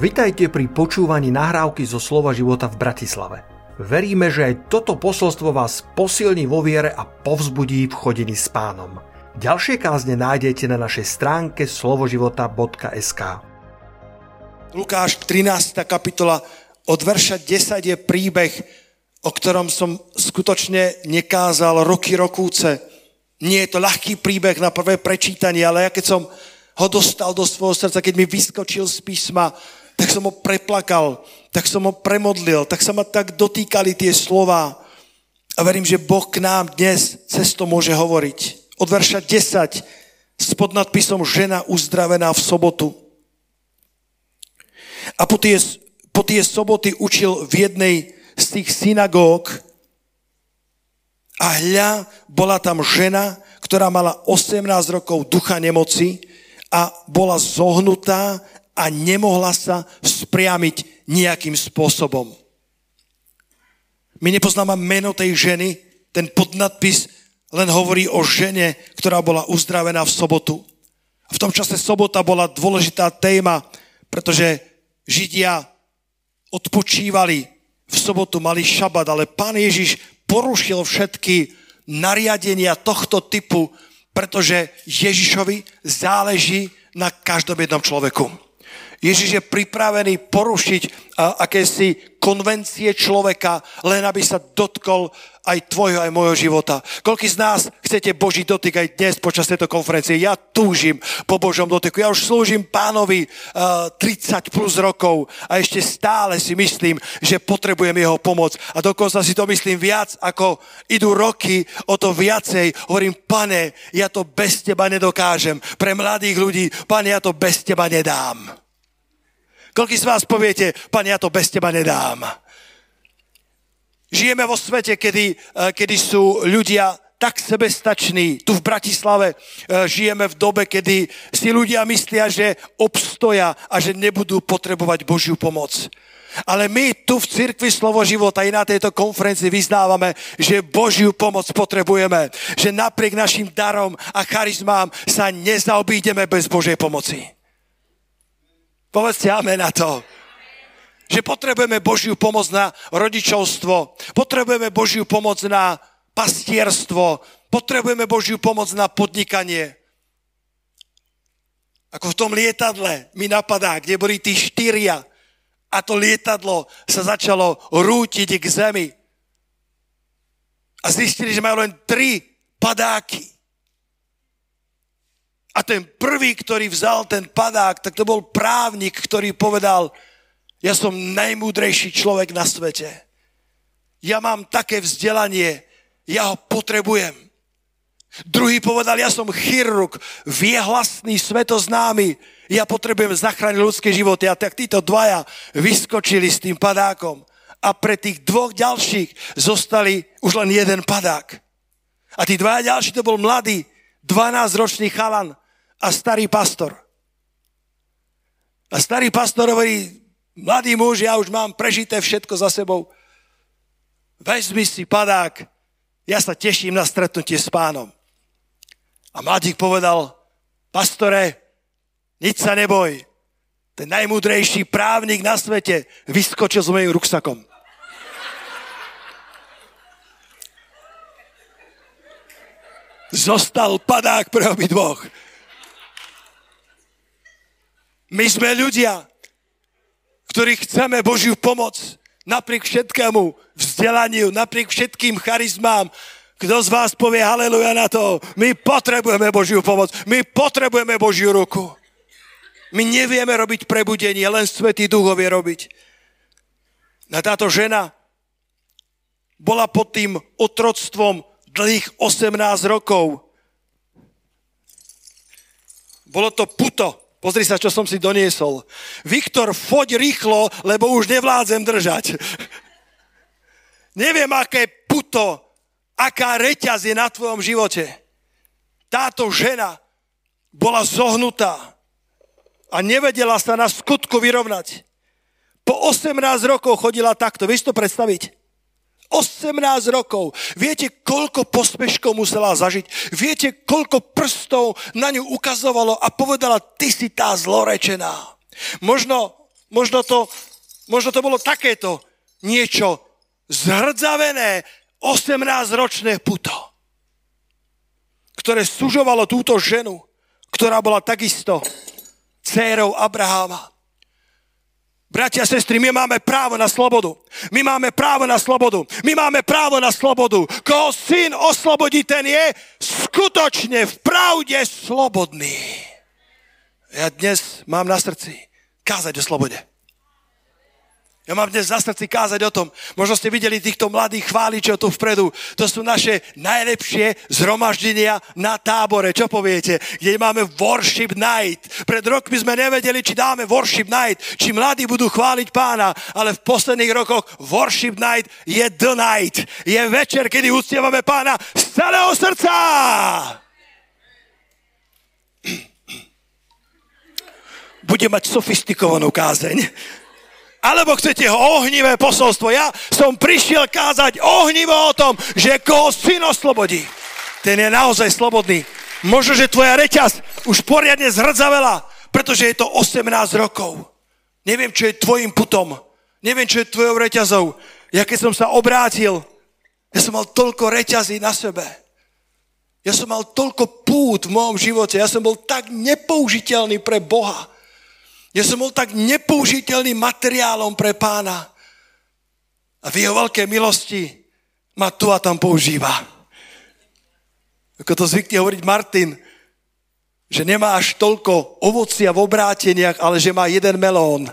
Vitajte pri počúvaní nahrávky zo Slova života v Bratislave. Veríme, že aj toto posolstvo vás posilní vo viere a povzbudí v chodení s Pánom. Ďalšie kázne nájdete na našej stránke slovoživota.sk. Lukáš 13. kapitola od verša 10 je príbeh, o ktorom som skutočne nekázal roky rokúce. Nie je to ľahký príbeh na prvé prečítanie, ale ja keď som ho dostal do svojho srdca, keď mi vyskočil z písma, tak som ho preplakal, tak som ho premodlil, tak sa ma tak dotýkali tie slova. A verím, že Boh k nám dnes cez to môže hovoriť. Od verša 10 s podnadpisom Žena uzdravená v sobotu. A po tie soboty učil v jednej z tých synagóg a hľa, bola tam žena, ktorá mala 18 rokov ducha nemoci a bola zohnutá a nemohla sa spriamiť nejakým spôsobom. My nepoznáme meno tej ženy, ten podnadpis len hovorí o žene, ktorá bola uzdravená v sobotu. V tom čase sobota bola dôležitá téma, pretože Židia odpočívali, v sobotu mali šabat, ale Pán Ježiš porušil všetky nariadenia tohto typu, pretože Ježišovi záleží na každom jednom človeku. Ježiš je pripravený porušiť akési konvencie človeka, len aby sa dotkol aj tvojho, aj môjho života. Koľký z nás chcete Boží dotyk aj dnes počas tejto konferencie? Ja túžim po Božom dotyku. Ja už slúžim Pánovi 30 plus rokov a ešte stále si myslím, že potrebujem jeho pomoc. A dokonca si to myslím viac, ako idú roky, o to viacej. Hovorím, Pane, ja to bez teba nedokážem. Pre mladých ľudí, Pane, ja to bez teba nedám. Koľký z vás poviete, Pane, ja to bez teba nedám. Žijeme vo svete, kedy sú ľudia tak sebestační. Tu v Bratislave žijeme v dobe, kedy si ľudia myslia, že obstoja a že nebudú potrebovať Božiu pomoc. Ale my tu v Cirkvi Slovo života i na tejto konferencii vyznávame, že Božiu pomoc potrebujeme. Že napriek našim darom a charizmám sa nezaobídeme bez Božej pomoci. Povedzte amen na to. Že potrebujeme Božiu pomoc na rodičovstvo, potrebujeme Božiu pomoc na pastierstvo, potrebujeme Božiu pomoc na podnikanie. Ako v tom lietadle mi napadá, kde boli tí štyria a to lietadlo sa začalo rútiť k zemi. A zistili, že majú len 3 padáky. A ten prvý, ktorý vzal ten padák, tak to bol právnik, ktorý povedal, ja som najmúdrejší človek na svete. Ja mám také vzdelanie, ja ho potrebujem. Druhý povedal, ja som chirurg, viehlasný, svetoznámy, ja potrebujem zachrániť ľudské životy. A tak títo dvaja vyskočili s tým padákom. A pre tých dvoch ďalších zostali už len jeden padák. A tí dvaja ďalší, to bol mladý, 12-ročný chalan a starý pastor. A starý pastor hovorí, mladý muž, ja už mám prežité všetko za sebou. Vezmi si padák, ja sa teším na stretnutie s Pánom. A mladík povedal, pastore, nič sa neboj. Ten najmúdrejší právnik na svete vyskočil s mojím ruksakom. Zostal padák pre obidvoch. My sme ľudia, ktorí chceme Božiu pomoc napriek všetkému vzdelaniu, napriek všetkým charizmám. Kto z vás povie haleluja na to? My potrebujeme Božiu pomoc, my potrebujeme Božiu ruku. My nevieme robiť prebudenie, len Svätý Duch ho vie robiť. A táto žena bola pod tým otroctvom dlhých 18 rokov. Bolo to puto. Pozri sa, čo som si doniesol. Viktor, foď rýchlo, lebo už nevládzem držať. Neviem, aké puto, aká reťaz je na tvojom živote. Táto žena bola zohnutá a nevedela sa na skutku vyrovnať. Po 18 rokov chodila takto. Vieš to predstaviť? 18 rokov. Viete, koľko pospeškov musela zažiť? Viete, koľko prstov na ňu ukazovalo a povedala, ty si tá zlorečená. Možno Možno to bolo takéto niečo zhrdzavené 18-ročné puto, ktoré sužovalo túto ženu, ktorá bola takisto dcérou Abraháma. Bratia a sestry, my máme právo na slobodu. My máme právo na slobodu. My máme právo na slobodu. Koho syn oslobodí, ten je skutočne v pravde slobodný. Ja dnes mám na srdci kázať o slobode. Ja mám dnes na srdci kázať o tom. Možno ste videli týchto mladých chváličov tu vpredu. To sú naše najlepšie zhromaždenia na tábore. Čo poviete? Kde máme worship night. Pred rokmi sme nevedeli, či dáme worship night, či mladí budú chváliť pána. Ale v posledných rokoch worship night je the night. Je večer, kedy uctievame pána z celého srdca. Bude mať sofistikovanú kázeň. Alebo chcete ho ohnivé posolstvo. Ja som prišiel kázať ohnivo o tom, že koho syn oslobodí, ten je naozaj slobodný. Možno, že tvoja reťaz už poriadne zhrdzavela, pretože je to 18 rokov. Neviem, čo je tvojim putom. Neviem, čo je tvojou reťazou. Ja keď som sa obrátil, ja som mal toľko reťazí na sebe. Ja som mal toľko pút v mojom živote. Ja som bol tak nepoužiteľný pre Boha. Ja som bol tak nepoužiteľným materiálom pre pána. A v jeho veľkej milosti ma tu a tam používa. Ako to zvykne hovoriť Martin, že nemá až toľko ovocia v obráteniach, ale že má jeden melón.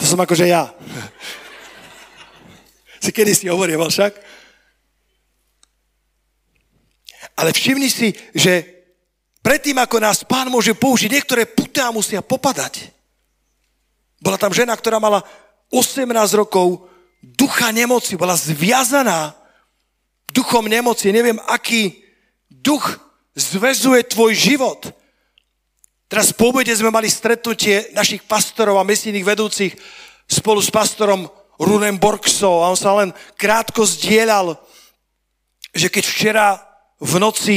To som akože ja. Si kedy si hovoril, však? Ale všimni si, že predtým, ako nás pán môže použiť, niektoré putá musia popadať. Bola tam žena, ktorá mala 18 rokov ducha nemoci, bola zviazaná duchom nemoci. Neviem, aký duch zväzuje tvoj život. Teraz po obede sme mali stretnutie našich pastorov a misijných vedúcich spolu s pastorom Runem Borgso a on sa len krátko zdieľal, že keď včera v noci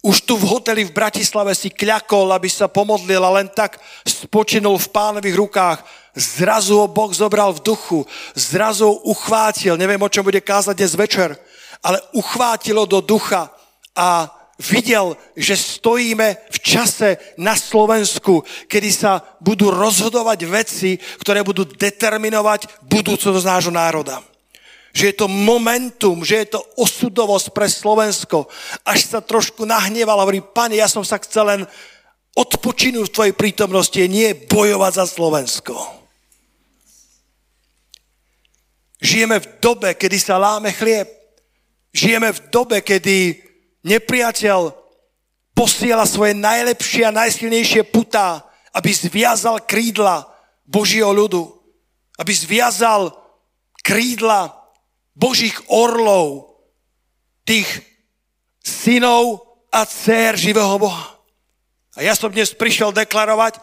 už tu v hoteli v Bratislave si kľakol, aby sa pomodlil a len tak spočinul v pánových rukách. Zrazu ho Boh zobral v duchu, zrazu ho uchvátil, neviem, o čom bude kázať dnes večer, ale uchvátilo do ducha a videl, že stojíme v čase na Slovensku, kedy sa budú rozhodovať veci, ktoré budú determinovať budúcnosť nášho národa. Že je to momentum, že je to osudovosť pre Slovensko. Až sa trošku nahneval a hovorí, Pane, ja som sa chcel len odpočinúť v tvojej prítomnosti, nie bojovať za Slovensko. Žijeme v dobe, kedy sa láme chlieb. Žijeme v dobe, kedy nepriateľ posiela svoje najlepšie a najsilnejšie putá, aby zviazal krídla Božieho ľudu. Aby zviazal krídla Božích orlov, tých synov a dcér živého Boha. A ja som dnes prišiel deklarovať,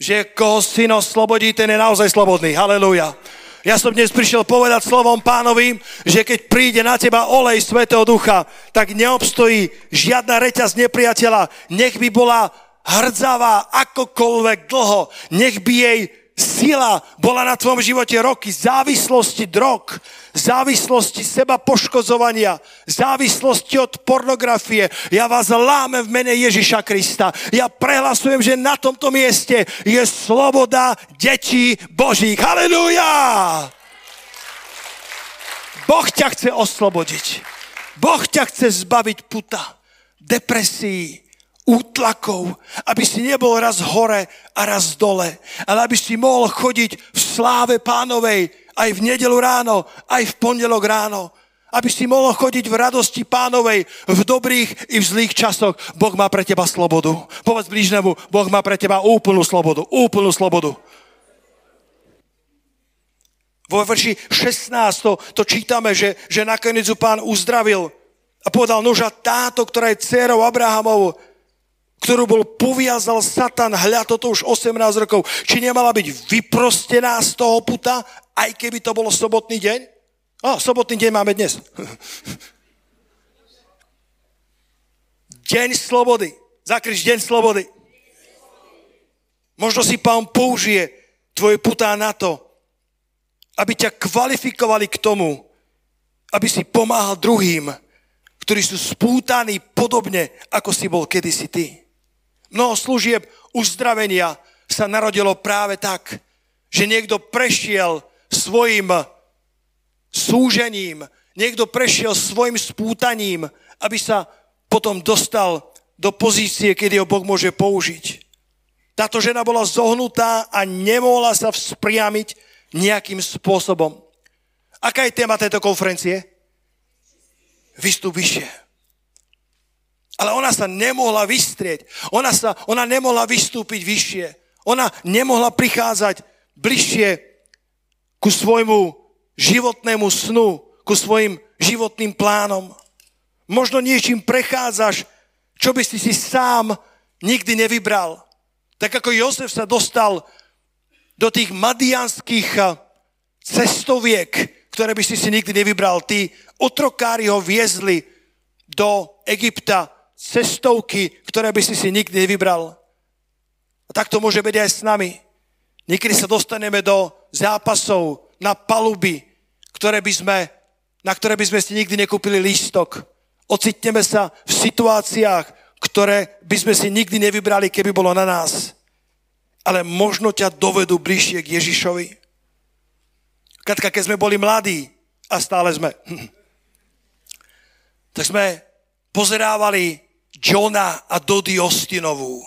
že koho syn oslobodí, ten je naozaj slobodný. Halelúja. Ja som dnes prišiel povedať slovom pánovým, že keď príde na teba olej Svätého Ducha, tak neobstojí žiadna reťaz nepriateľa. Nech by bola hrdzavá akokoľvek dlho. Nech by jej sila bola na tvojom živote roky závislosti drog, závislosti seba poškozovania, závislosti od pornografie. Ja vás lámem v mene Ježiša Krista. Ja prehlasujem, že na tomto mieste je sloboda detí Božích. Halelúja! Boh ťa chce oslobodiť. Boh ťa chce zbaviť puta, depresií, útlakov, aby si nebol raz hore a raz dole, ale aby si mohol chodiť v sláve pánovej aj v nedeľu ráno, aj v pondelok ráno. Aby si mohol chodiť v radosti pánovej v dobrých i v zlých časoch. Boh má pre teba slobodu. Povedz blížnemu, Boh má pre teba úplnú slobodu. Úplnú slobodu. Vo verši 16 to čítame, že nakoniec ju pán uzdravil a povedal, nože táto, ktorá je dcérou Abrahamovu, ktorú bol poviazal Satan, hľa, toto už 18 rokov. Či nemala byť vyprostená z toho puta, aj keby to bolo sobotný deň? Sobotný deň máme dnes. Deň slobody. Zakrič, deň slobody. Možno si pán použije tvoje putá na to, aby ťa kvalifikovali k tomu, aby si pomáhal druhým, ktorí sú spútaní podobne, ako si bol kedysi ty. Mnoho služieb uzdravenia sa narodilo práve tak, že niekto prešiel svojim súžením, niekto prešiel svojim spútaním, aby sa potom dostal do pozície, kedy ho Boh môže použiť. Táto žena bola zohnutá a nemohla sa vzpriamiť nejakým spôsobom. Aká je téma tejto konferencie? Vystup vyššie. Ale ona sa nemohla vystrieť. Ona nemohla vystúpiť vyššie. Ona nemohla prichádzať bližšie ku svojmu životnému snu, ku svojim životným plánom. Možno niečím prechádzaš, čo by si si sám nikdy nevybral. Tak ako Jozef sa dostal do tých madianských cestoviek, ktoré by si nikdy nevybral. Tí otrokári ho viezli do Egypta, cestovky, ktoré by si nikdy nevybral. A tak to môže byť aj s nami. Niekedy sa dostaneme do zápasov na paluby, na ktoré by sme si nikdy nekúpili lístok. Ocitneme sa v situáciách, ktoré by sme si nikdy nevybrali, keby bolo na nás. Ale možno ťa dovedú bližšie k Ježišovi. Katka, keď sme boli mladí a stále sme, tak sme pozerávali Johna a Dodie Austinovú.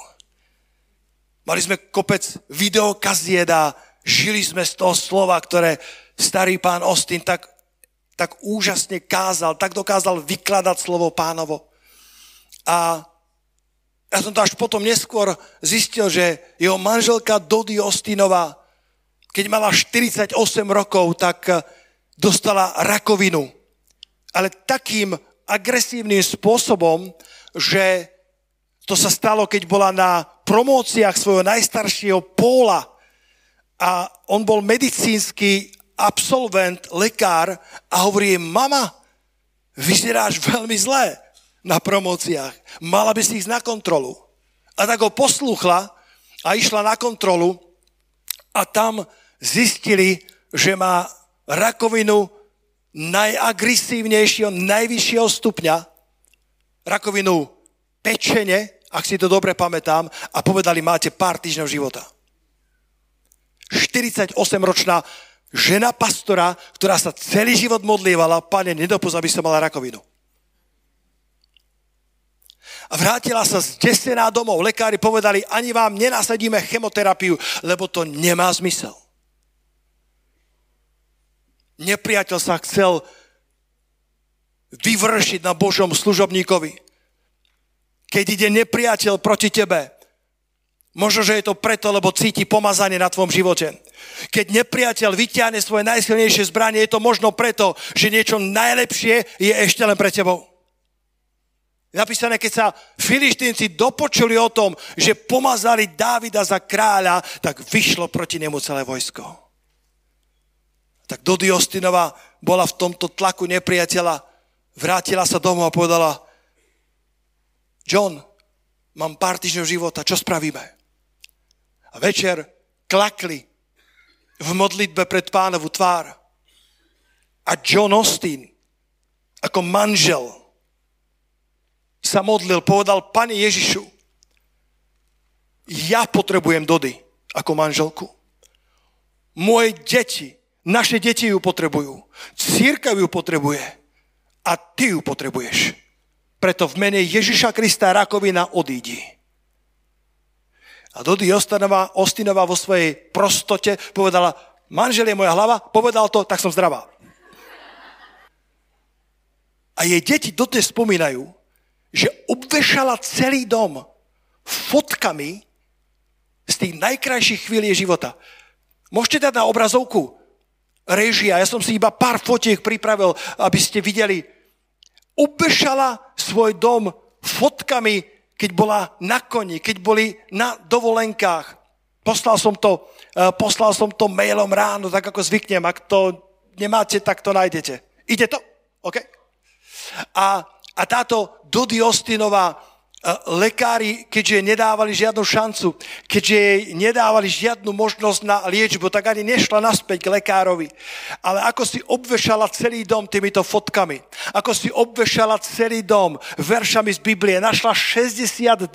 Mali sme kopec videokaziet a žili sme z toho slova, ktoré starý pán Austin tak úžasne kázal, tak dokázal vykladať slovo Pánovo. A ja som to až potom neskôr zistil, že jeho manželka Dodie Austinová, keď mala 48 rokov, tak dostala rakovinu. Ale takým agresívnym spôsobom, že to sa stalo, keď bola na promóciách svojho najstaršieho Póla a on bol medicínsky absolvent, lekár a hovorí jej: mama, vyzeráš veľmi zle na promóciách. Mala by si ísť na kontrolu. A tak ho poslúchla a išla na kontrolu a tam zistili, že má rakovinu najagresívnejšieho, najvyššieho stupňa, rakovinu pečene, ak si to dobre pamätám, a povedali, máte pár týždňov života. 48-ročná žena pastora, ktorá sa celý život modlívala: Pane, nedopusť, aby som mala rakovinu. A vrátila sa zdesená domov. Lekári povedali, ani vám nenasadíme chemoterapiu, lebo to nemá zmysel. Nepriateľ sa chcel vyvršiť na Božom služobníkovi. Keď ide nepriateľ proti tebe, možno, že je to preto, lebo cíti pomazanie na tvojom živote. Keď nepriateľ vyťahne svoje najsilnejšie zbranie, je to možno preto, že niečo najlepšie je ešte len pre tebou. Napísané, keď sa Filištínci dopočuli o tom, že pomazali Dávida za kráľa, tak vyšlo proti nemu celé vojsko. Tak Dodie Austinová bola v tomto tlaku nepriateľa, vrátila sa domov a povedala: John, mám pár týždňov života, čo spravíme? A večer klakli v modlitbe pred Pánovu tvár. A John Austin ako manžel sa modlil, povedal: Pane Ježišu, ja potrebujem Dody ako manželku. Moje deti, naše deti ju potrebujú. Cirkev ju potrebuje. A ty ju potrebuješ. Preto v mene Ježiša Krista rakovina odídi. A Dodie Austinová vo svojej prostote povedala: manžel je moja hlava, povedal to, tak som zdravá. A jej deti dodnes spomínajú, že obvešala celý dom fotkami z tých najkrajších chvíľ života. Môžete dať na obrazovku, režia, ja som si iba pár fotiek pripravil, aby ste videli. Obvešala svoj dom fotkami, keď bola na koni, keď boli na dovolenkách. Poslal som to mailom ráno, tak ako zvyknem. Ak to nemáte, tak to nájdete. Ide to? OK? A táto Dodie Austinová lekári, keďže jej nedávali žiadnu šancu, keďže jej nedávali žiadnu možnosť na liečbu, tak ani nešla naspäť k lekárovi. Ale ako si obvešala celý dom týmito fotkami, ako si obvešala celý dom veršami z Biblie, našla 62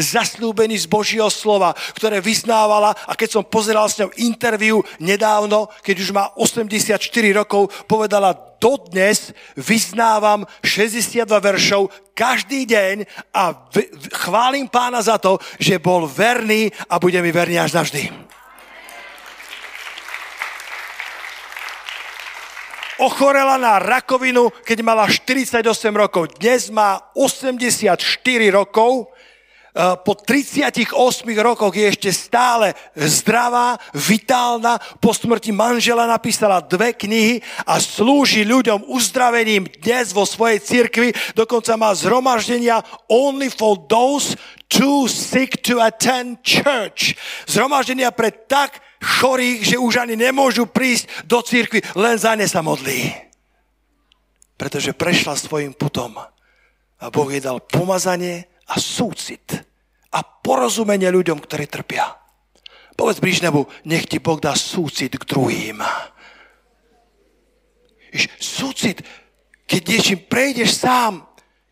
zasľúbení z Božieho slova, ktoré vyznávala, a keď som pozeral s ňou interview nedávno, keď už má 84 rokov, povedala: dodnes vyznávam 62 veršov každý deň a chválim Pána za to, že bol verný a bude mi verný až navždy. Ochorela na rakovinu, keď mala 48 rokov. Dnes má 84 rokov. Po 38 rokoch je ešte stále zdravá, vitálna, po smrti manžela napísala 2 knihy a slúži ľuďom uzdravením dnes vo svojej cirkvi, dokonca má zhromaždenia only for those too sick to attend church. Zhromaždenia pre tak chorých, že už ani nemôžu prísť do cirkvi, len za ne sa modlí. Pretože prešla svojim putom a Boh jej dal pomazanie a súcit a porozumenie ľuďom, ktorí trpia. Povedz blížnemu: nech ti Boh dá súcit k druhým. Súcit, keď niečím prejdeš sám,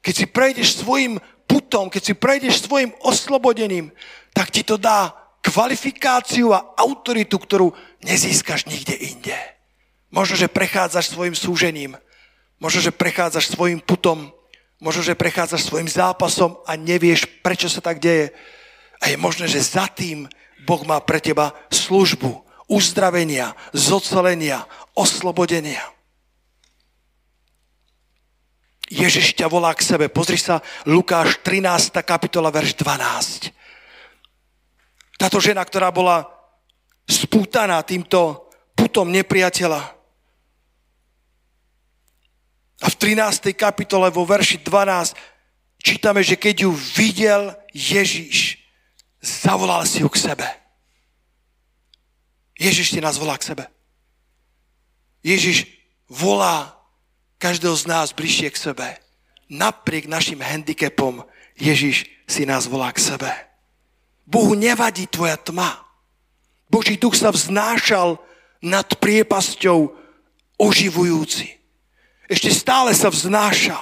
keď si prejdeš svojim putom, keď si prejdeš svojim oslobodením, tak ti to dá kvalifikáciu a autoritu, ktorú nezískaš nikde inde. Možno, že prechádzaš svojim súžením, možno, že prechádzaš svojim putom, možno, že prechádzaš svojim zápasom a nevieš, prečo sa tak deje. A je možné, že za tým Boh má pre teba službu, uzdravenia, zocelenia, oslobodenia. Ježiš ťa volá k sebe. Pozri sa, Lukáš 13. kapitola, verš 12. Táto žena, ktorá bola spútaná týmto putom nepriateľa, a v 13. kapitole vo verši 12 čítame, že keď ju videl Ježiš, zavolal si ju k sebe. Ježiš si nás volá k sebe. Ježiš volá každého z nás bližšie k sebe. Napriek našim handicapom Ježiš si nás volá k sebe. Bohu nevadí tvoja tma. Boží duch sa vznášal nad priepasťou oživujúci. Ešte stále sa vznáša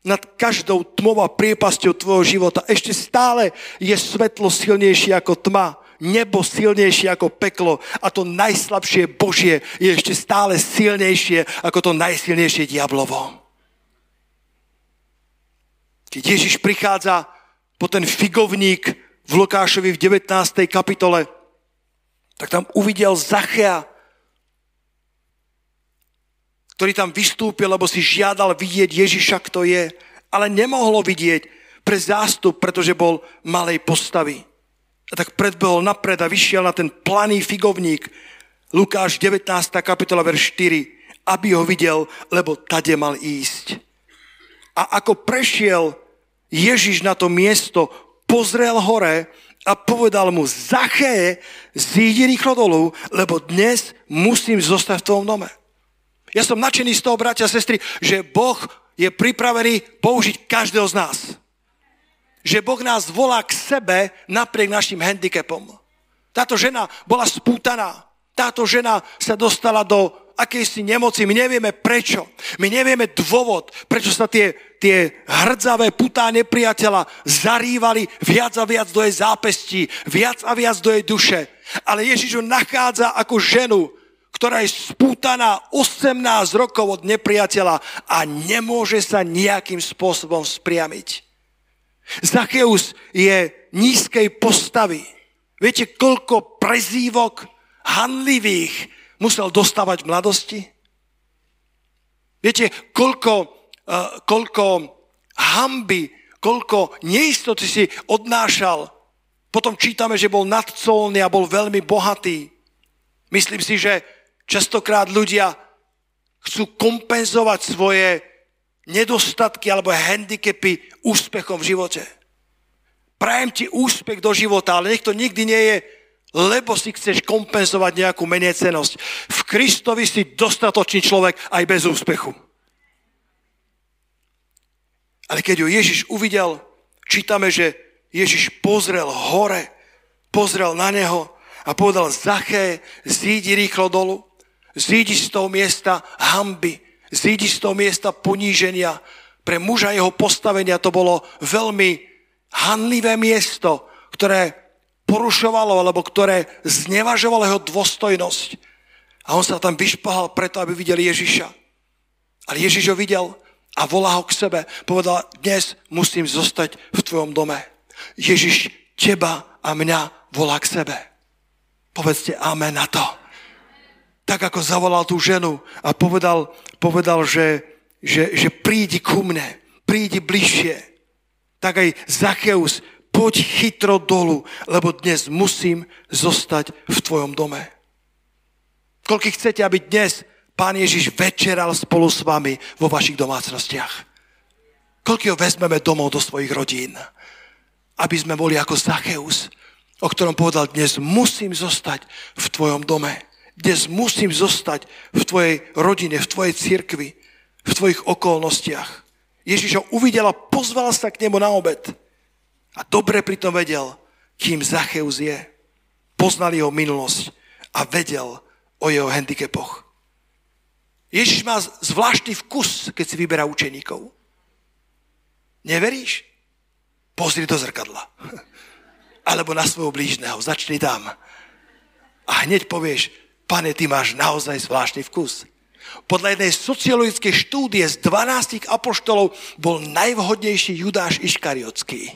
nad každou tmou a priepasťou tvojho života. Ešte stále je svetlo silnejšie ako tma, nebo silnejšie ako peklo a to najslabšie Božie je ešte stále silnejšie ako to najsilnejšie diablovo. Keď Ježiš prichádza po ten figovník v Lukášovi v 19. kapitole, tak tam uvidel Zachea, ktorý tam vystúpil, lebo si žiadal vidieť Ježiša, kto je, ale nemohlo vidieť pre zástup, pretože bol malej postavy. A tak predbehol napred a vyšiel na ten planý figovník. Lukáš 19. kapitola, verš 4. Aby ho videl, lebo tade mal ísť. A ako prešiel Ježiš na to miesto, pozrel hore a povedal mu: Zaché, zídi rýchlo dolu, lebo dnes musím zostať v tvojom dome. Ja som nadšený z toho, bratia a sestry, že Boh je pripravený použiť každého z nás. Že Boh nás volá k sebe napriek našim handicapom. Táto žena bola spútaná. Táto žena sa dostala do akejsi nemoci. My nevieme prečo. My nevieme dôvod, prečo sa tie hrdzavé putá nepriateľa zarývali viac a viac do jej zápestí, viac a viac do jej duše. Ale Ježiš ju nachádza ako ženu, ktorá je spútaná 18 rokov od nepriateľa a nemôže sa nejakým spôsobom spriamiť. Zacheus je nízkej postavy. Viete, koľko prezývok hanlivých musel dostávať v mladosti? Viete, koľko hanby, koľko neistoty si odnášal? Potom čítame, že bol nadcolný a bol veľmi bohatý. Myslím si, že častokrát ľudia chcú kompenzovať svoje nedostatky alebo handicapy úspechom v živote. Prajem ti úspech do života, ale nech to nikdy nie je, lebo si chceš kompenzovať nejakú menejcennosť. V Kristovi si dostatočný človek aj bez úspechu. Ale keď ho Ježiš uvidel, čítame, že Ježiš pozrel hore, pozrel na neho a povedal: Zachéj, zídi rýchlo dolu, zídi z toho miesta hanby, zídi z toho miesta poníženia. Pre muža jeho postavenia to bolo veľmi hanlivé miesto, ktoré porušovalo alebo ktoré znevažovalo jeho dôstojnosť. A on sa tam vyšpahal preto, aby videl Ježiša. Ale Ježiš ho videl a volá ho k sebe. Povedal: Dnes musím zostať v tvojom dome. Ježiš teba a mňa volá k sebe. Povedzte amen na to. Tak ako zavolal tú ženu a povedal že prídi ku mne, prídi bližšie. Tak aj Zacheus, poď chytro dolu, lebo dnes musím zostať v tvojom dome. Koľko chcete, aby dnes Pán Ježiš večeral spolu s vami vo vašich domácnostiach? Koľko ho vezmeme domov do svojich rodín? Aby sme boli ako Zacheus, o ktorom povedal: Dnes musím zostať v tvojom dome. Dnes musím zostať v tvojej rodine, v tvojej cirkvi, v tvojich okolnostiach. Ježiš ho uvidel a pozval sa k nemu na obed. A dobre pritom vedel, kým Zacheus je. Poznal jeho minulosť a vedel o jeho handicapoch. Ježiš má zvláštny vkus, keď si vyberá učeníkov. Neveríš? Pozri do zrkadla. Alebo na svojho blížneho. Začni tam. A hneď povieš: Pane, ty máš naozaj zvláštny vkus. Podľa jednej sociologickej štúdie z 12 apoštolov bol najvhodnejší Judáš Iškariotský.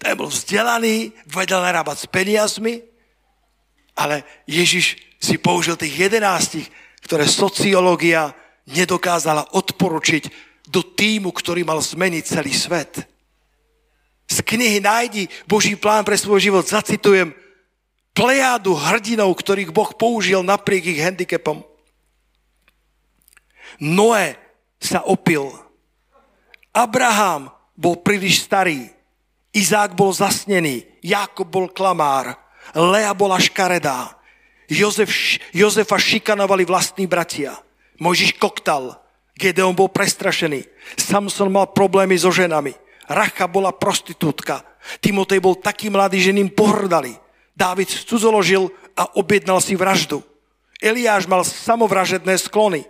Ten bol vzdelaný, vedel narábať s peniazmi, ale Ježiš si použil tých 11, ktoré sociológia nedokázala odporučiť do týmu, ktorý mal zmeniť celý svet. Z knihy Nájdi Boží plán pre svoj život zacitujem plejádu hrdinov, ktorých Boh použil napriek ich handicapom. Noé sa opil. Abraham bol príliš starý. Izák bol zasnený. Jákob bol klamár. Lea bola škaredá. Jozefa šikanovali vlastní bratia. Mojžiš koktal. Gedeon bol prestrašený. Samson mal problémy so ženami. Racha bola prostitútka. Timotej bol taký mladý, že ním pohrdali. Dávid cudzoložil a objednal si vraždu. Eliáš mal samovražedné sklony.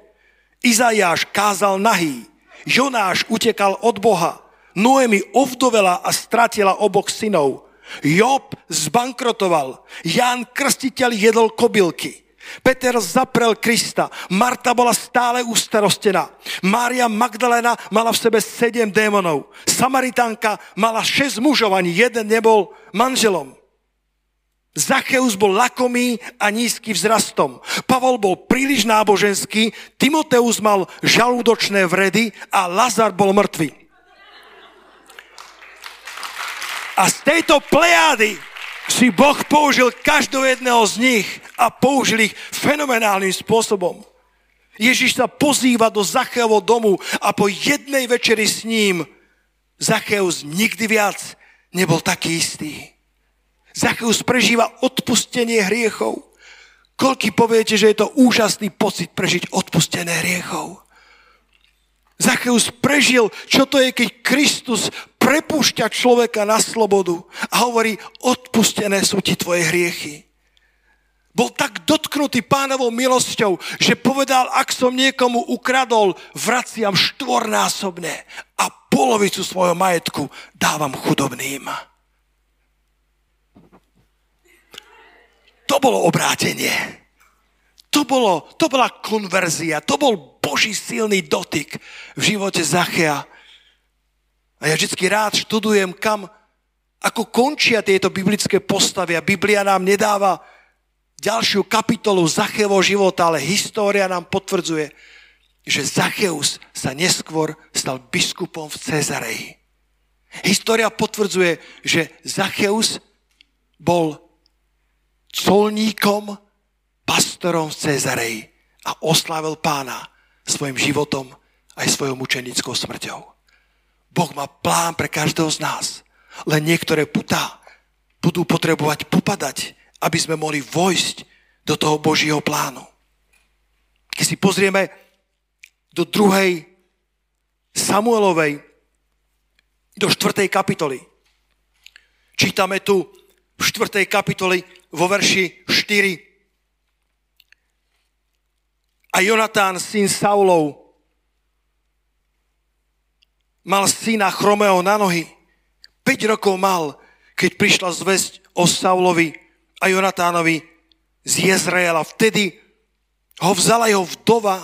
Izajáš kázal nahý. Jonáš utekal od Boha. Noemi ovdovela a stratila oboch synov. Job zbankrotoval. Ján Krstiteľ jedol kobylky. Peter zaprel Krista. Marta bola stále ustarostená. Mária Magdalena mala v sebe 7 démonov. Samaritánka mala 6 mužov, ani jeden nebol manželom. Zacheus bol lakomý a nízky vzrastom. Pavol bol príliš náboženský, Timoteus mal žalúdočné vredy a Lazar bol mŕtvý. A z tejto plejády si Boh použil každého jedného z nich a použil ich fenomenálnym spôsobom. Ježiš sa pozýva do Zacheovho domu a po jednej večeri s ním Zacheus nikdy viac nebol taký istý. Zacheus prežíva odpustenie hriechov. Koľko poviete, že je to úžasný pocit prežiť odpustené hriechov? Zacheus prežil, čo to je, keď Kristus prepúšťa človeka na slobodu a hovorí: odpustené sú ti tvoje hriechy. Bol tak dotknutý Pánovou milosťou, že povedal: ak som niekomu ukradol, vraciam 4-násobne a polovicu svojho majetku dávam chudobným. To bolo obrátenie. To bola konverzia. To bol Boží silný dotyk v živote Zachéa. A ja vždycky rád študujem, ako končia tieto biblické postavy. A Biblia nám nedáva ďalšiu kapitolu Zachéovho života, ale história nám potvrdzuje, že Zacheus sa neskôr stal biskupom v Cezareji. História potvrdzuje, že Zacheus bol colníkom, pastorom v Cezareji a oslávil Pána svojim životom aj svojou mučenickou smrťou. Boh má plán pre každého z nás. Len niektoré putá budú potrebovať popadať, aby sme mohli vojsť do toho Božího plánu. Keď si pozrieme do 2. Samuelovej, do 4. kapitoly. Čítame tu v 4. kapitoli vo verši 4. A Jonatán, syn Saulov, mal syna chromého na nohy. 5 rokov mal, keď prišla zvesť o Saulovi a Jonatánovi z Jezreela. Vtedy ho vzala jeho vdova,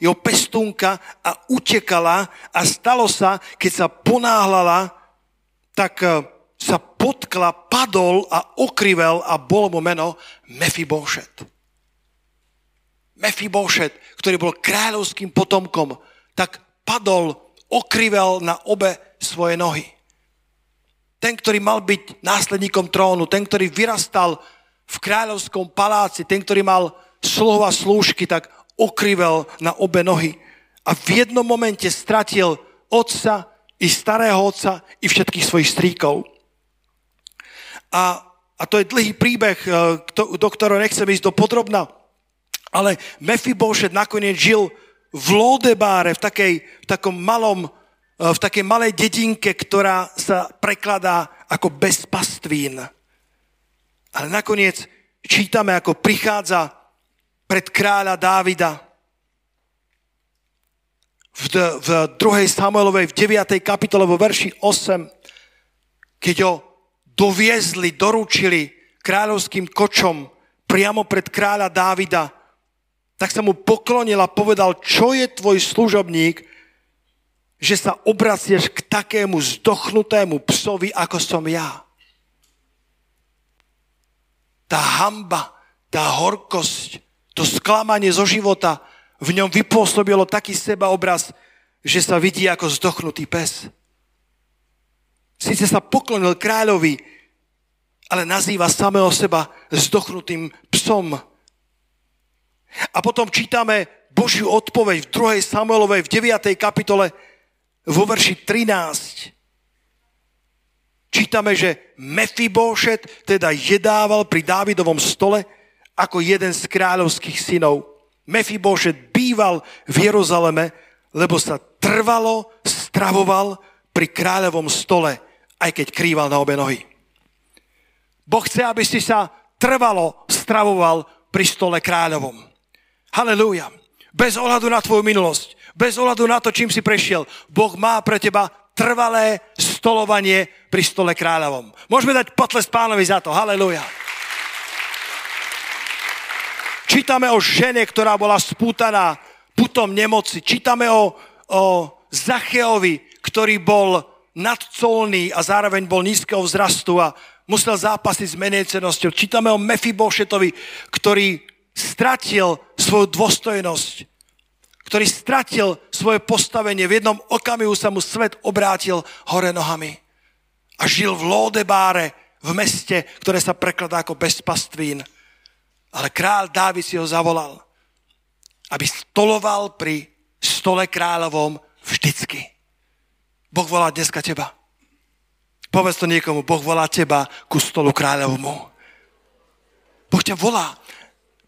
jeho pestúnka a utekala a stalo sa, keď sa ponáhlala, tak sa potkla, padol a okrivel a bolo mu meno Mefibošet. Mefibošet, ktorý bol kráľovským potomkom, tak padol, okrivel na obe svoje nohy. Ten, ktorý mal byť následníkom trónu, ten, ktorý vyrastal v kráľovskom paláci, ten, ktorý mal sluhu a slúžky, tak okrivel na obe nohy a v jednom momente stratil otca i starého otca i všetkých svojich strýkov. A to je dlhý príbeh, do ktorého nechcem ísť do podrobna, ale Mefibošet nakoniec žil v Lodebáre, v takej malej dedinke, ktorá sa prekladá ako bez pastvín. Ale nakoniec čítame, ako prichádza pred kráľa Dávida. V 2. Samuelovej v 9. kapitole vo verši 8, keď ho doviezli, doručili kráľovským kočom priamo pred kráľa Dávida, tak sa mu poklonil a povedal, čo je tvoj služobník, že sa obracieš k takému zdochnutému psovi, ako som ja. Tá hanba, tá horkosť, to sklamanie zo života v ňom vypôsobilo taký sebaobraz, že sa vidí ako zdochnutý pes. Sice sa poklonil kráľovi, ale nazýva samého seba zdochnutým psom. A potom čítame Božiu odpoveď v 2. Samuelovej v 9. kapitole vo verši 13. Čítame, že Mefibošet teda jedával pri Dávidovom stole ako jeden z kráľovských synov. Mefibošet býval v Jeruzaleme, lebo sa trvalo stravoval pri kráľovom stole, aj keď krýval na obe nohy. Boh chce, aby si sa trvalo stravoval pri stole kráľovom. Halelúja. Bez ohľadu na tvoju minulosť, bez ohľadu na to, čím si prešiel, Boh má pre teba trvalé stolovanie pri stole kráľovom. Môžeme dať potles pánovi za to. Halelúja. Čítame o žene, ktorá bola spútaná putom nemoci. Čítame o Zacheovi, ktorý bol nadcolný a zároveň bol nízkeho vzrastu a musel zápasiť s menejcenosťou. Čítame o Mefibošetovi, ktorý stratil svoju dôstojnosť, ktorý stratil svoje postavenie. V jednom okamihu sa mu svet obrátil hore nohami a žil v Lodebáre, v meste, ktoré sa prekladá ako bez pastvín. Ale kráľ Dávid si ho zavolal, aby stoloval pri stole kráľovom vždycky. Boh volá dneska teba. Povedz to niekomu, Boh volá teba ku stolu kráľovmu. Boh ťa volá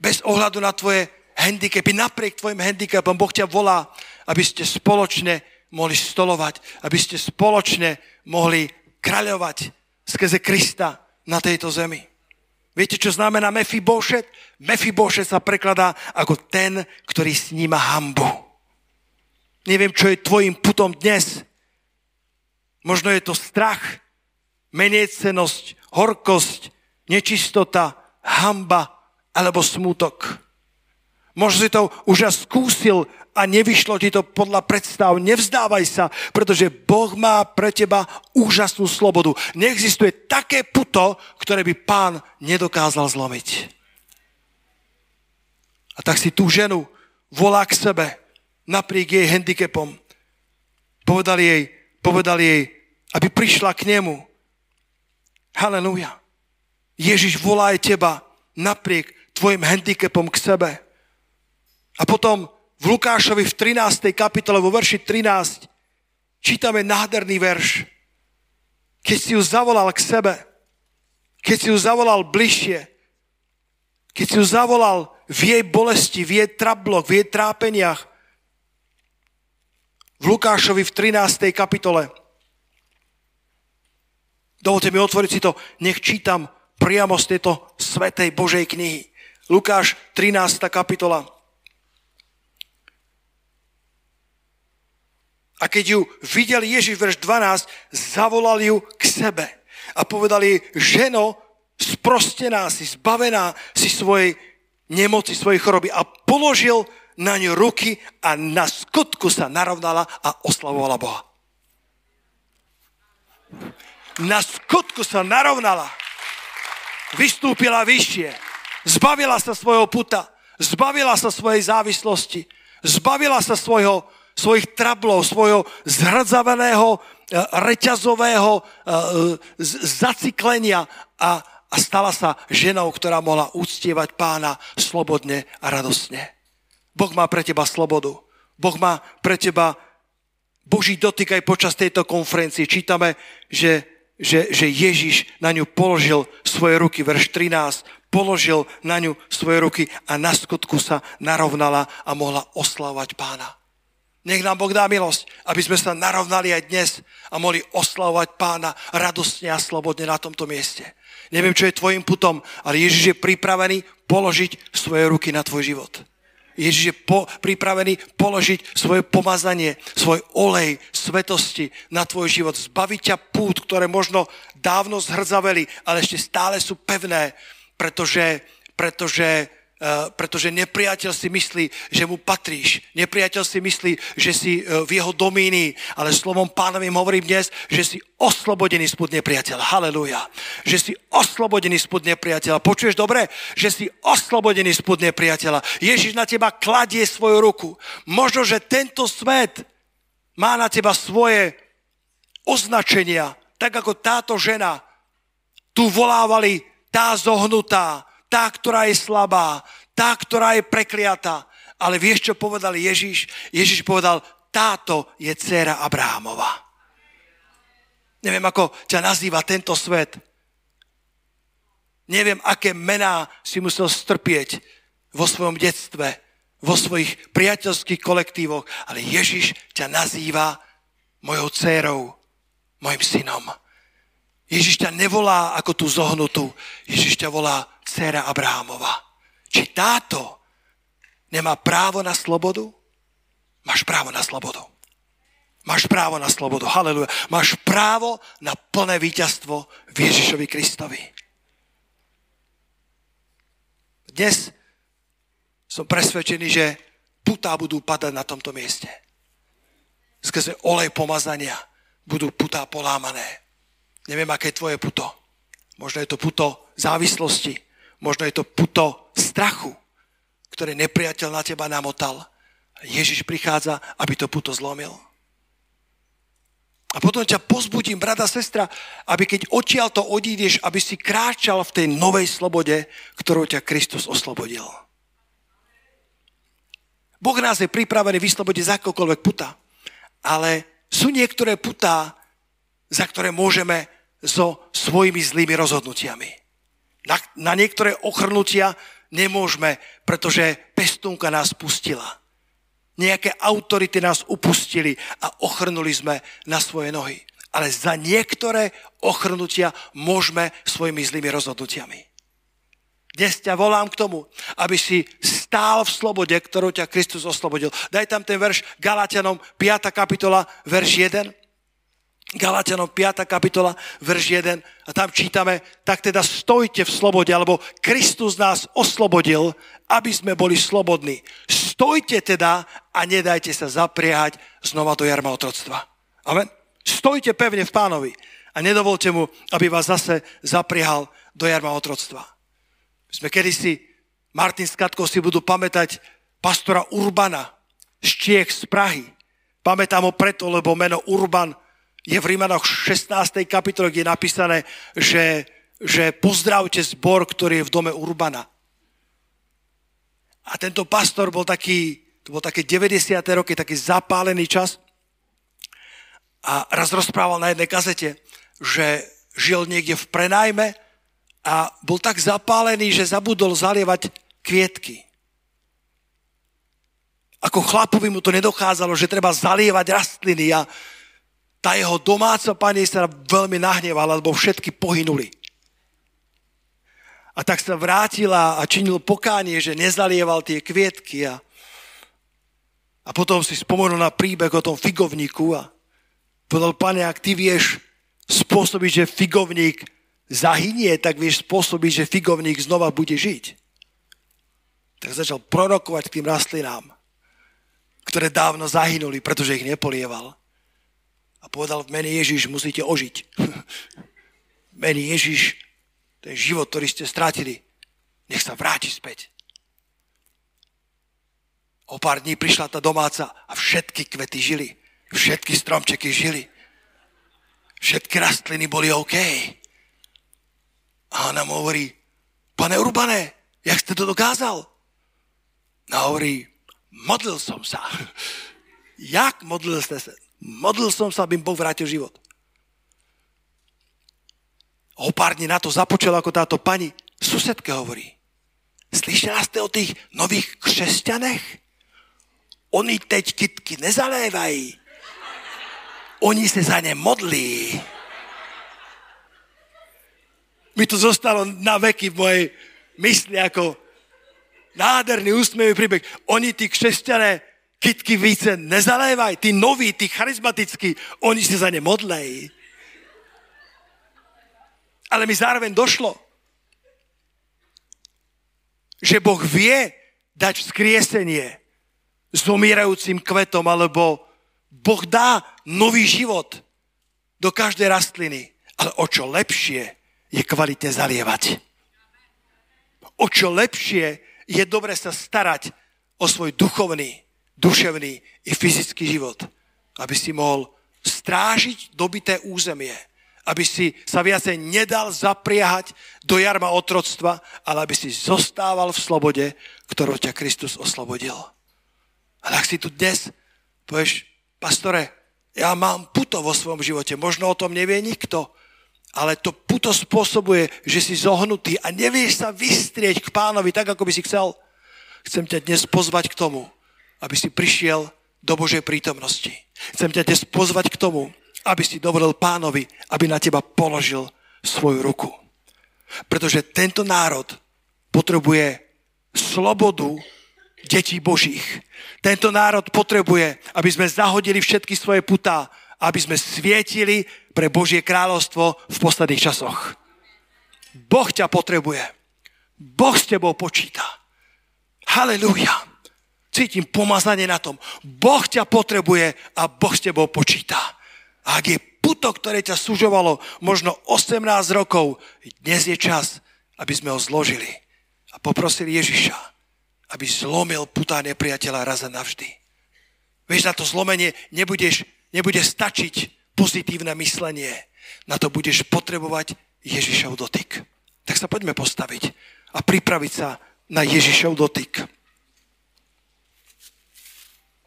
bez ohľadu na tvoje handicapy, napriek tvojim handicapom. Boh ťa volá, aby ste spoločne mohli stolovať, aby ste spoločne mohli kráľovať skrze Krista na tejto zemi. Viete, čo znamená Mefibošet? Mefibošet sa prekladá ako ten, ktorý sníma hanbu. Neviem, čo je tvojim putom dnes. Možno je to strach, menejcenosť, horkosť, nečistota, hanba alebo smútok. Možno si to už skúsil a nevyšlo ti to podľa predstav. Nevzdávaj sa, pretože Boh má pre teba úžasnú slobodu. Neexistuje také puto, ktoré by pán nedokázal zlomiť. A tak si tú ženu volá k sebe napriek jej handicapom. Povedal jej, aby prišla k nemu. Halelúja. Ježiš volá aj teba napriek tvojim handicapom k sebe. A potom v Lukášovi v 13. kapitole, vo verši 13, čítame nádherný verš. Keď si ju zavolal k sebe, keď si ju zavolal bližšie, keď si ju zavolal v jej bolesti, v jej trabloch, v jej trápeniach, v Lukášovi v 13. kapitole. Dovolte mi otvoriť si to, nech čítam priamo z tejto svätej Božej knihy. Lukáš 13. kapitola. A keď ju videl Ježiš, verš 12, zavolal ju k sebe a povedal jej: ženo, sprostená si, zbavená si svojej nemoci, svojej choroby. A položil na ňu ruky a na skutku sa narovnala a oslavovala Boha. Na skutku sa narovnala. Vystúpila vyššie. Zbavila sa svojho puta. Zbavila sa svojej závislosti. Zbavila sa svojich trablov, svojho zhrdzaveného, reťazového zaciklenia a stala sa ženou, ktorá mohla uctievať Pána slobodne a radosne. Boh má pre teba slobodu. Boh má pre teba Boží dotyk aj počas tejto konferencie. Čítame, že Ježiš na ňu položil svoje ruky, verš 13, položil na ňu svoje ruky a na skutku sa narovnala a mohla oslávať Pána. Nech nám Boh dá milosť, aby sme sa narovnali aj dnes a mohli oslavovať Pána radostne a slobodne na tomto mieste. Neviem, čo je tvojim putom, ale Ježiš je pripravený položiť svoje ruky na tvoj život. Ježiš je pripravený položiť svoje pomazanie, svoj olej svetosti na tvoj život. Zbaviť ťa pút, ktoré možno dávno zhrdzaveli, ale ešte stále sú pevné, pretože nepriateľ si myslí, že mu patríš. Nepriateľ si myslí, že si v jeho domínii. Ale slovom Pánovým hovorím dnes, že si oslobodený spod nepriateľa. Halelúja. Že si oslobodený spod nepriateľa. Počuješ dobre? Že si oslobodený spod nepriateľa. Ježiš na teba kladie svoju ruku. Možno, že tento svet má na teba svoje označenia. Tak ako táto žena, tu volávali tá zohnutá, tá, ktorá je slabá, tá, ktorá je prekliatá. Ale vieš, čo povedal Ježiš? Ježiš povedal: táto je dcéra Abrahámova. Neviem, ako ťa nazýva tento svet. Neviem, aké mená si musel strpieť vo svojom detstve, vo svojich priateľských kolektívoch, ale Ježiš ťa nazýva mojou dcérou, mojim synom. Ježiš ťa nevolá ako tú zohnutú. Ježiš ťa volá dcéra Abrahámova. Či táto nemá právo na slobodu? Máš právo na slobodu. Máš právo na slobodu. Halelúja. Máš právo na plné víťazstvo v Ježišovi Kristovi. Dnes som presvedčený, že putá budú padať na tomto mieste. Skrze olej pomazania budú putá polámané. Neviem, aké je tvoje puto. Možno je to puto závislosti. Možno je to puto strachu, ktoré nepriateľ na teba namotal. Ježiš prichádza, aby to puto zlomil. A potom ťa pozbudím, brata, sestra, aby keď odtiaľto odídeš, aby si kráčal v tej novej slobode, ktorou ťa Kristus oslobodil. Boh nás je pripravený vyslobodiť z akokoľvek puta. Ale sú niektoré putá, za ktoré môžeme so svojimi zlými rozhodnutiami. Na niektoré ochrnutia nemôžeme, pretože pestúnka nás pustila. Nejaké autority nás upustili a ochrnuli sme na svoje nohy. Ale za niektoré ochrnutia môžeme svojimi zlými rozhodnutiami. Dnes ťa volám k tomu, aby si stál v slobode, ktorú ťa Kristus oslobodil. Daj tam ten verš Galatianom 5. kapitola, verš 1. Galatianom 5. kapitola, verš 1. A tam čítame: tak teda stojte v slobode, alebo Kristus nás oslobodil, aby sme boli slobodní. Stojte teda a nedajte sa zapriehať znova do jarma otroctva. Amen. Stojte pevne v Pánovi a nedovolte mu, aby vás zase zapriehal do jarma otroctva. My sme kedysi, Martin s Katkou si budú pamätať pastora Urbana z Čiech, z Prahy. Pamätám ho preto, lebo meno Urban je v Rímanoch 16. kapitole, kde je napísané, že pozdravte zbor, ktorý je v dome Urbana. A tento pastor bol taký, to bol také 90. roky, taký zapálený čas. A raz rozprával na jednej kazete, že žil niekde v prenajme a bol tak zapálený, že zabudol zalievať kvietky. Ako chlapovi mu to nedochádzalo, že treba zalievať rastliny a tá jeho domáca pani sa veľmi nahnevala, lebo všetky pohynuli. A tak sa vrátila a činil pokánie, že nezalieval tie kvietky a potom si spomenul na príbeh o tom figovníku a povedal, pane, ak ty vieš spôsobiť, že figovník zahynie, tak vieš spôsobiť, že figovník znova bude žiť. Tak začal prorokovať tým rastlinám, ktoré dávno zahynuli, pretože ich nepolieval. A povedal, v mene Ježiš musíte ožiť. V mene Ježiš, ten život, ktorý ste strátili, nech sa vráti späť. O pár dní prišla tá domáca a všetky kvety žili. Všetky stromčeky žili. Všetky rastliny boli OK. A ona mu hovorí, pane Urbane, jak ste to dokázal? A hovorí, modlil som sa. Jak modlil ste sa? Modlil som sa, aby im Boh vrátil život. O pár dní na to započela, ako táto pani susedka hovorí. Slyšela ste o tých nových křesťanech? Oni teď kytky nezalévají. Oni sa za ne modlí. Mi to zostalo na veky v mojej mysli ako nádherný úsmevý príbeh. Oni, tí křesťané, kytky více nezalévají. Tí noví, tí charizmatickí, oni sa za ne modlejí. Ale mi zároveň došlo, že Boh vie dať vzkriesenie zomírajúcim kvetom, alebo Boh dá nový život do každej rastliny. Ale o čo lepšie je kvalitne zalievať. O čo lepšie je dobre sa starať o svoj duchovný, duševný i fyzický život. Aby si mohol strážiť dobité územie. Aby si sa viacej nedal zapriahať do jarma otroctva, ale aby si zostával v slobode, ktorú ťa Kristus oslobodil. Ale ak si tu dnes povieš, pastore, ja mám puto vo svojom živote, možno o tom nevie nikto, ale to puto spôsobuje, že si zohnutý a nevieš sa vystrieť k pánovi tak, ako by si chcel. Chcem ťa dnes pozvať k tomu, aby si prišiel do Božej prítomnosti. Chcem ťa dnes pozvať k tomu, aby si dovolil pánovi, aby na teba položil svoju ruku. Pretože tento národ potrebuje slobodu detí Božích. Tento národ potrebuje, aby sme zahodili všetky svoje putá, aby sme svietili pre Božie kráľovstvo v posledných časoch. Boh ťa potrebuje. Boh s tebou počíta. Halelúja. Cítim pomazanie na tom. Boh ťa potrebuje a Boh s tebou počíta. A ak je puto, ktoré ťa sužovalo možno 18 rokov, dnes je čas, aby sme ho zložili a poprosili Ježiša, aby zlomil putá nepriateľa raz a navždy. Vieš, na to zlomenie nebude stačiť pozitívne myslenie. Na to budeš potrebovať Ježišov dotyk. Tak sa poďme postaviť a pripraviť sa na Ježišov dotyk.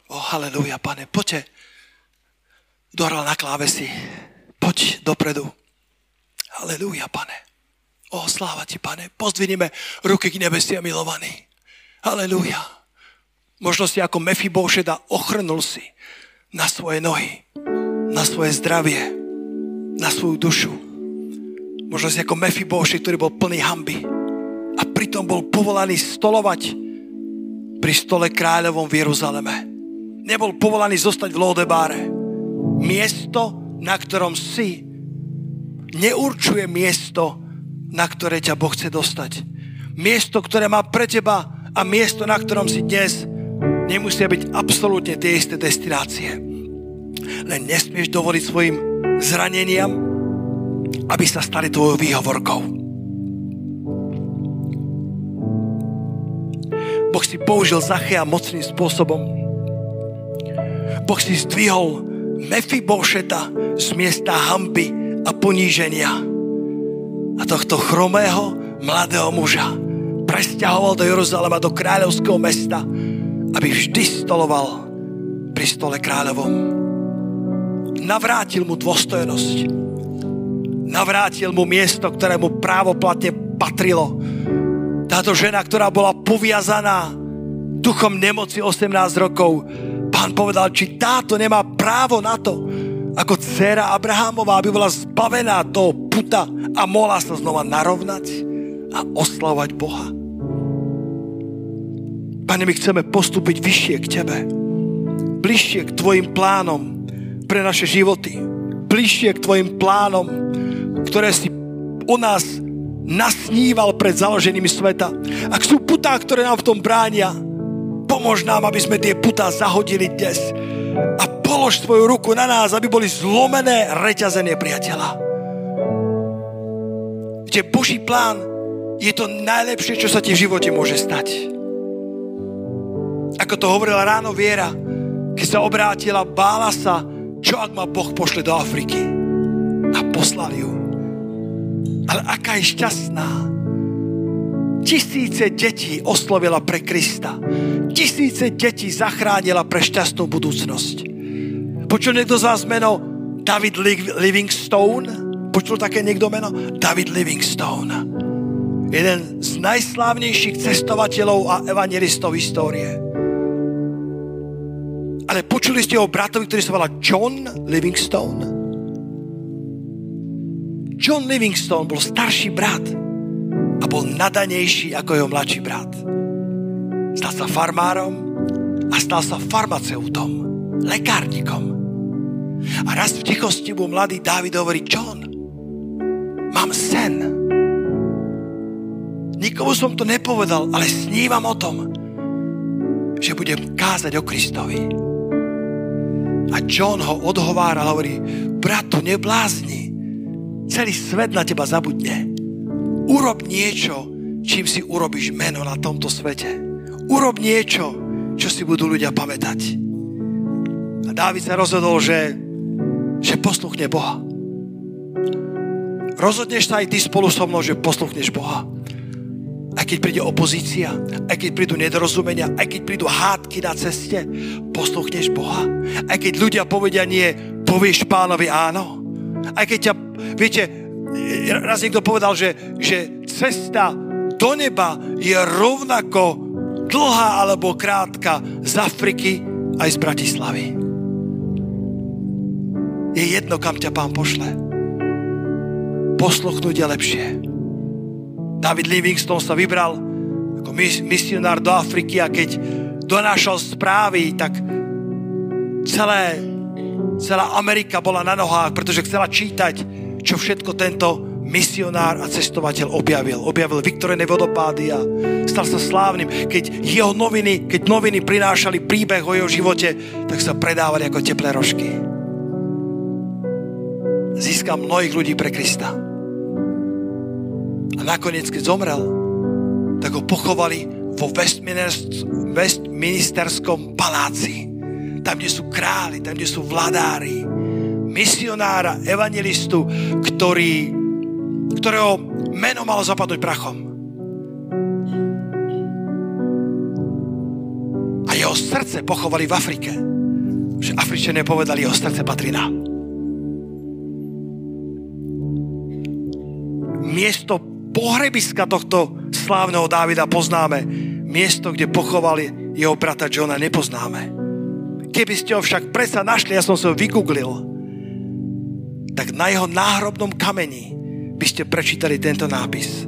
O, halelúja, pane, poďte. Dohral na klávesi. Poď dopredu. Halelúja, pane. O, sláva ti, pane. Pozdvinime ruky k nebesiam, milovaní. Halelúja. Možno si ako Mefibóšeta ochrnul si na svoje nohy, na svoje zdravie, na svoju dušu. Možno si ako Mefibóšet, ktorý bol plný hanby a pritom bol povolaný stolovať pri stole kráľovom v Jeruzaleme. Nebol povolaný zostať v Lódebáre. Miesto, na ktorom si, neurčuje miesto, na ktoré ťa Boh chce dostať. Miesto, ktoré má pre teba a miesto, na ktorom si dnes, nemusia byť absolútne tie isté destinácie. Len nesmieš dovoliť svojim zraneniam, aby sa stali tvojou výhovorkou. Boh si použil Zachéa mocným spôsobom. Boh si zdvihol Mefibošeta z miesta hanby a poníženia. A tohto chromého mladého muža presťahoval do Jeruzalema, do kráľovského mesta, aby vždy stoloval pri stole kráľovom. Navrátil mu dôstojnosť. Navrátil mu miesto, ktoré mu právoplatne patrilo. Táto žena, ktorá bola poviazaná duchom nemoci 18 rokov. Pán povedal, či táto nemá právo na to, ako dcéra Abrahámová, aby bola zbavená toho puta a mohla sa znova narovnať a oslavovať Boha. Pane, my chceme postúpiť vyššie k Tebe, bližšie k Tvojim plánom pre naše životy, bližšie k Tvojim plánom, ktoré si o nás nasníval pred založením sveta. Ak sú putá, ktoré nám v tom bránia, pomôž nám, aby sme tie putá zahodili dnes a polož svoju ruku na nás, aby boli zlomené reťaze nepriateľa. Kde Boží plán je to najlepšie, čo sa ti v živote môže stať. Ako to hovorila ráno Viera, keď sa obrátila, bála sa, čo ak ma Boh pošle do Afriky. A poslal ju. Ale aká je šťastná. Tisíce detí oslovila pre Krista. Tisíce detí zachránila pre šťastnú budúcnosť. Počul niekto z vás meno David Livingstone? Počul také niekto meno? David Livingstone. Jeden z najslávnejších cestovateľov a evangelistov histórie. Ale počuli ste o bratovi, ktorý sa volá John Livingstone? John Livingstone bol starší brat a bol nadanejší ako jeho mladší brat. Stal sa farmárom a stal sa farmaceutom, lekárnikom. A raz v tichosti mu mladý Dávid hovorí: John, mám sen. Nikomu som to nepovedal, ale snívam o tom, že budem kázať o Kristovi. A John ho odhováral a hovorí: bratu, neblázni. Celý svet na teba zabudne. Urob niečo, čím si urobíš meno na tomto svete. Urob niečo, čo si budú ľudia pamätať. A Dávid sa rozhodol, že posluchne Boha. Rozhodneš sa aj ty spolu so mnou, že posluchneš Boha. Aj keď príde opozícia, aj keď prídu nedorozumenia, aj keď prídu hádky na ceste, posluchneš Boha. Aj keď ľudia povedia nie, povieš Pánovi áno. Aj keď ťa, viete, raz niekto povedal, že cesta do neba je rovnako dlhá alebo krátka z Afriky aj z Bratislavy. Je jedno, kam ťa Pán pošle. Posluchnúť je lepšie. David Livingstone sa vybral ako misionár do Afriky a keď donášal správy, tak celá Amerika bola na nohách, pretože chcela čítať, čo všetko tento misionár a cestovateľ objavil. Objavil Viktorine vodopády a stal sa slávnym. Keď noviny prinášali príbeh o jeho živote, tak sa predávali ako teplé rožky. Získal mnohých ľudí pre Krista. A nakoniec, keď zomrel, tak ho pochovali vo Westminsterskom paláci. Tam, kde sú králi, tam, kde sú vladári, misionára, evangelistu, ktorého meno malo zapadnúť prachom. A jeho srdce pochovali v Afrike. Že Afričania povedali, jeho srdce patrí nám. Miesto pohrebiska tohto slávneho Dávida poznáme. Miesto, kde pochovali jeho brata Johna, nepoznáme. Keby ste ho však predsa našli, ja som si ho vygooglil, tak na jeho náhrobnom kameni by ste prečítali tento nápis.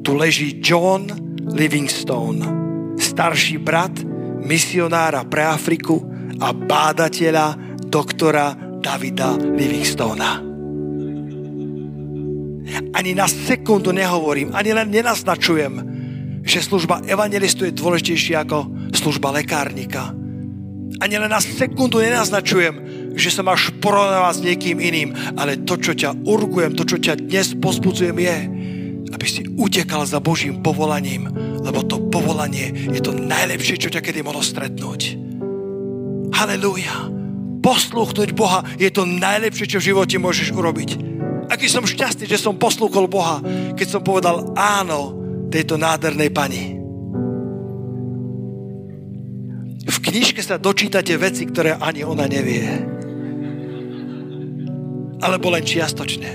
Tu leží John Livingstone, starší brat misionára pre Afriku a bádateľa doktora Davida Livingstona. Ani na sekundu nehovorím, ani len nenaznačujem, že služba evangelistu je dôležitejšia ako služba lekárnika. Ani len na sekundu nenaznačujem, že sa máš porovnávať s niekým iným, ale to, čo ťa urgujem, to, čo ťa dnes pozbudzujem, je, aby si utekal za Božím povolaním, lebo to povolanie je to najlepšie, čo ťa kedy mohlo stretnúť. Halelúja. Posluchnúť Boha je to najlepšie, čo v živote môžeš urobiť. Aký som šťastný, že som poslúchol Boha, keď som povedal áno tejto nádhernej pani. V knižke sa dočítate veci, ktoré ani ona nevie. Alebo len čiastočne.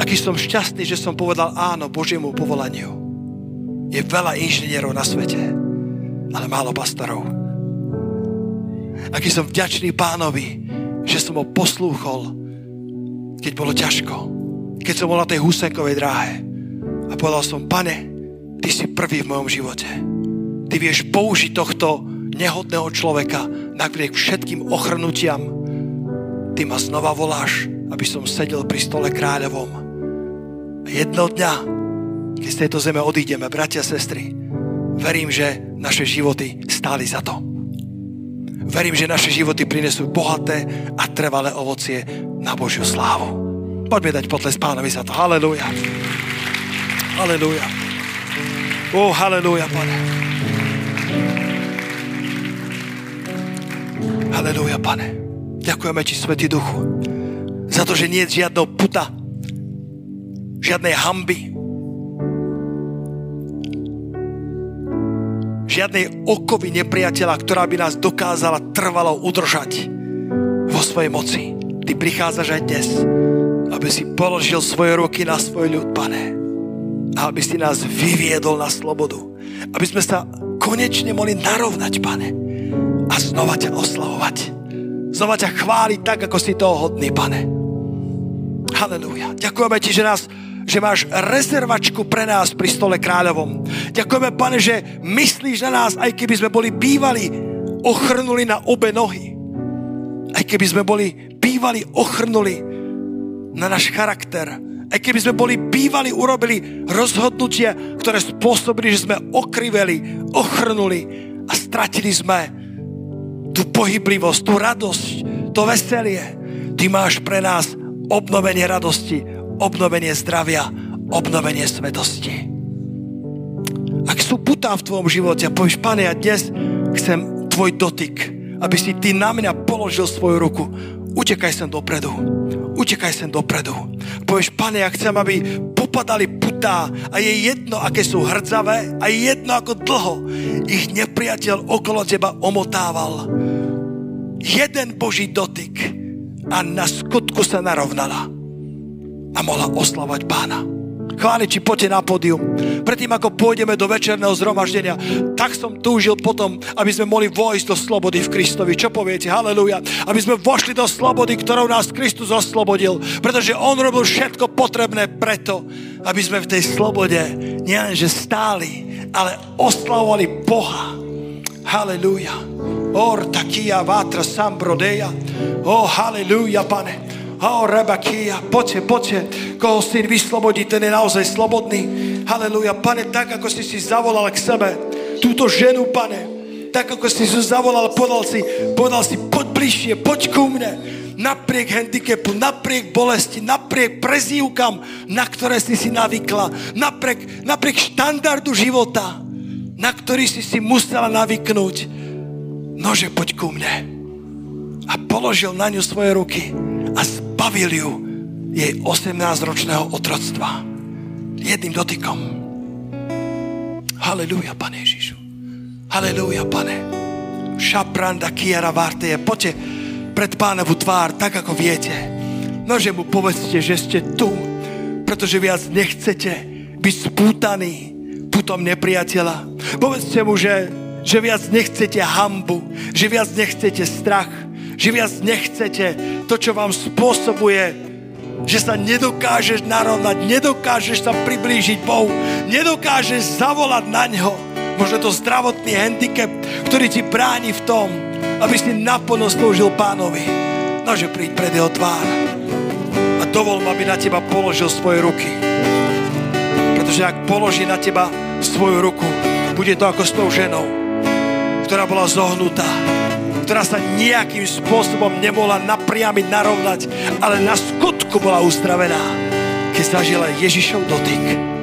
Aký som šťastný, že som povedal áno Božiemu povolaniu. Je veľa inžinierov na svete, ale málo pastorov. Aký som vďačný Pánovi, že som ho poslúchol, keď bolo ťažko. Keď som bol na tej Husákovej dráhe a povedal som: Pane, Ty si prvý v mojom živote. Ty vieš použiť tohto nehodného človeka napriek všetkým ochrnutiam. Ty ma znova voláš, aby som sedel pri stole kráľovom. A jedného dňa, keď z tejto zeme odídeme, bratia a sestry, verím, že naše životy stáli za to. Verím, že naše životy prinesú bohaté a trvalé ovocie na Božiu slávu. Poďme dať potlesk Pánovi za to. Halelúja. Halelúja. Ó, halelúja, Pane. Halelúja, Pane. Ďakujeme Ti, Svätý Duchu, za to, že nie je žiadneho puta, žiadnej hanby, žiadnej okovy nepriateľa, ktorá by nás dokázala trvalo udržať vo svojej moci. Ty prichádzaš aj dnes, aby si položil svoje ruky na svoj ľud, Pane. A aby si nás vyviedol na slobodu. Aby sme sa konečne mohli narovnať, Pane. A znova ťa oslavovať. Znova ťa chváliť tak, ako si toho hodný, Pane. Halelúja. Ďakujeme Ti, že máš rezervačku pre nás pri stole kráľovom. Ďakujeme, Pane, že myslíš na nás, aj keby sme boli bývali ochrnuli na obe nohy. Aj keby sme boli bývali ochrnuli na náš charakter. Aj keby sme boli bývali urobili rozhodnutia, ktoré spôsobili, že sme okriveli, ochrnuli a stratili sme tú pohyblivosť, tú radosť, to veselie. Ty máš pre nás obnovenie radosti, obnovenie zdravia, obnovenie svetosti. Ak sú putá v tvojom živote a povieš: Pane, ja dnes chcem tvoj dotyk, aby si Ty na mňa položil svoju ruku, utekaj sem dopredu. Utekaj sem dopredu. Povieš: Pane, ja chcem, aby popadali putá, a je jedno, aké sú hrdzavé, a je jedno, ako dlho ich nepriateľ okolo teba omotával. Jeden Boží dotyk a na skutku sa narovnala a mohla oslavovať Pána. Chváli Ti, poďte na pódium. Predtým, ako pôjdeme do večerného zhromaždenia, tak som túžil potom, aby sme mohli vojsť do slobody v Kristovi. Čo poviete? Halelúja. Aby sme vošli do slobody, ktorou nás Kristus oslobodil. Pretože On robil všetko potrebné preto, aby sme v tej slobode nielenže stáli, ale oslavovali Boha. Halelúja. Or takia vátra sambrodeja. Oh, halelúja, Pane. Ho, rebakia, poďte, koho Syn vyslobodí, ten je naozaj slobodný. Halelúja, Pane, tak ako si zavolal k sebe túto ženu, Pane, tak ako si zavolal, podal si, poď bližšie, poď ku mne, napriek handicapu, napriek bolesti, napriek prezývkam, na ktoré si navykla, napriek štandardu života, na ktorý si musela navyknúť. Nože, poď ku mne. A položil na ňu svoje ruky a zbavil ju jej 18-ročného otroctva. Jedným dotykom. Halelúja, Pane Ježišu. Halelúja, Pane. Šapranda kiara várteje. Poďte pred Pánovu tvár, tak ako viete. Nože mu povedzte, že ste tu, pretože viac nechcete byť spútaný putom nepriateľa. Povedzte mu, že viac nechcete hanbu, že viac nechcete strach, že viac nechcete to, čo vám spôsobuje, že sa nedokážeš narovnať, nedokážeš sa priblížiť Bohu, nedokážeš zavolať na ňo. Možno to zdravotný handicap, ktorý ti bráni v tom, aby si naplno slúžil Pánovi. Nože príď pred jeho tvár a dovol mu, aby na teba položil svoje ruky. Pretože ak položí na teba svoju ruku, bude to ako s tou ženou, ktorá bola zohnutá, ktorá sa nejakým spôsobom nemohla napriamiť, narovnať, ale na skutku bola uzdravená, keď zažila Ježišov dotyk.